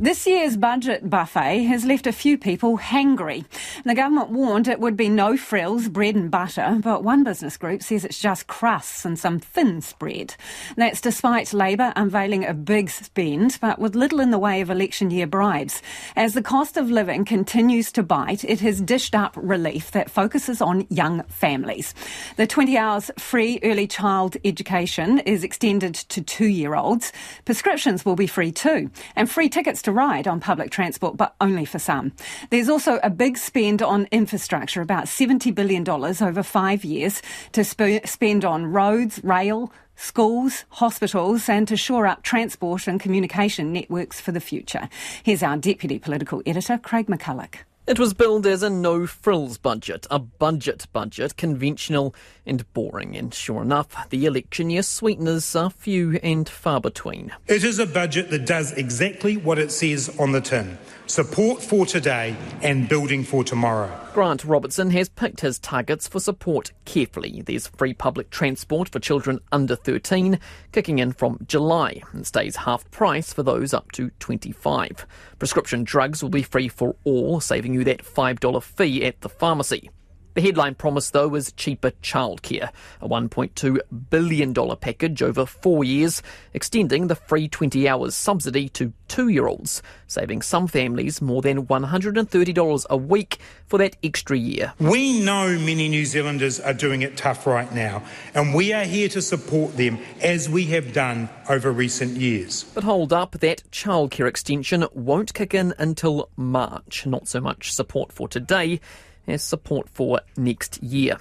This year's budget buffet has left a few people hangry. The government warned it would be no frills, bread and butter, but one business group says it's just crusts and some thin spread. That's despite Labour unveiling a big spend, but with little in the way of election year bribes. As the cost of living continues to bite, it has dished up relief that focuses on young families. The 20 hours free early child education is extended to 2-year-olds. Prescriptions will be free too, and free tickets to ride on public transport, but only for some. There's also a big spend on infrastructure, about $70 billion over 5 years to spend on roads, rail, schools, hospitals, and to shore up transport and communication networks for the future. Here's our Deputy Political Editor, Craig McCulloch. It was billed as a no-frills budget, a budget, conventional and boring. And sure enough, the election year sweeteners are few and far between. It is a budget that does exactly what it says on the tin. Support for today and building for tomorrow. Grant Robertson has picked his targets for support carefully. There's free public transport for children under 13, kicking in from July, and stays half price for those up to 25. Prescription drugs will be free for all, saving you that $5 fee at the pharmacy. The headline promise, though, is cheaper childcare, a $1.2 billion package over 4 years, extending the free 20 hours subsidy to 2-year-olds, saving some families more than $130 a week for that extra year. We know many New Zealanders are doing it tough right now, and we are here to support them as we have done over recent years. But hold up, that childcare extension won't kick in until March. Not so much support for today as support for next year.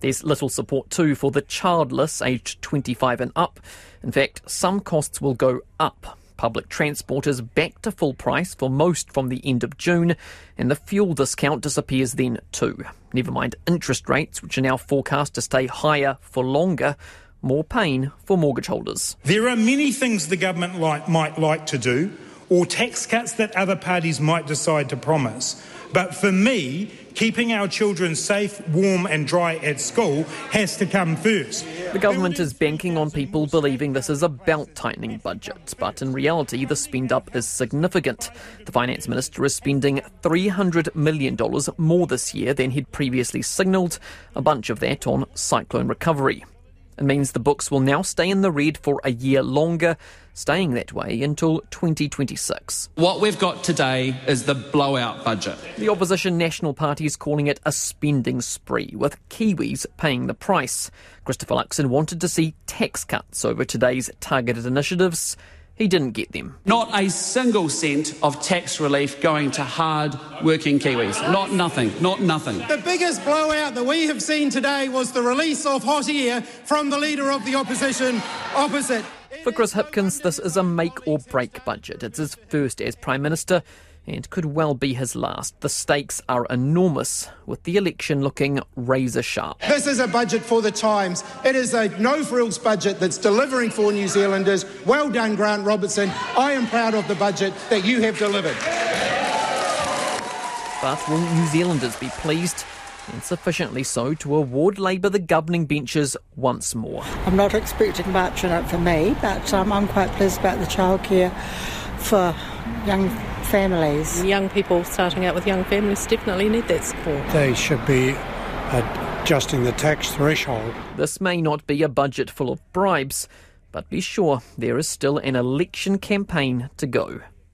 There's little support too for the childless aged 25 and up. In fact, some costs will go up. Public transport is back to full price for most from the end of June, and the fuel discount disappears then too. Never mind interest rates, which are now forecast to stay higher for longer. More pain for mortgage holders. There are many things the government might like to do, or tax cuts that other parties might decide to promise. But for me, keeping our children safe, warm and dry at school has to come first. The government is banking on people believing this is a belt-tightening budget, but in reality the spend-up is significant. The Finance Minister is spending $300 million more this year than he'd previously signalled, a bunch of that on cyclone recovery. It means the books will now stay in the red for a year longer, staying that way until 2026. What we've got today is the blowout budget. The opposition National Party is calling it a spending spree, with Kiwis paying the price. Christopher Luxon wanted to see tax cuts over today's targeted initiatives. He didn't get them. Not a single cent of tax relief going to hard-working Kiwis. Not nothing. The biggest blowout that we have seen today was the release of hot air from the Leader of the Opposition opposite. For Chris Hipkins, this is a make-or-break budget. It's his first as Prime Minister and could well be his last. The stakes are enormous, with the election looking razor sharp. This is a budget for the times. It is a no-frills budget that's delivering for New Zealanders. Well done, Grant Robertson. I am proud of the budget that you have delivered. But will New Zealanders be pleased? And sufficiently so to award Labour the governing benches once more. I'm not expecting much in it for me, but I'm quite pleased about the childcare for young families. Young people starting out with young families definitely need that support. They should be adjusting the tax threshold. This may not be a budget full of bribes, but be sure there is still an election campaign to go.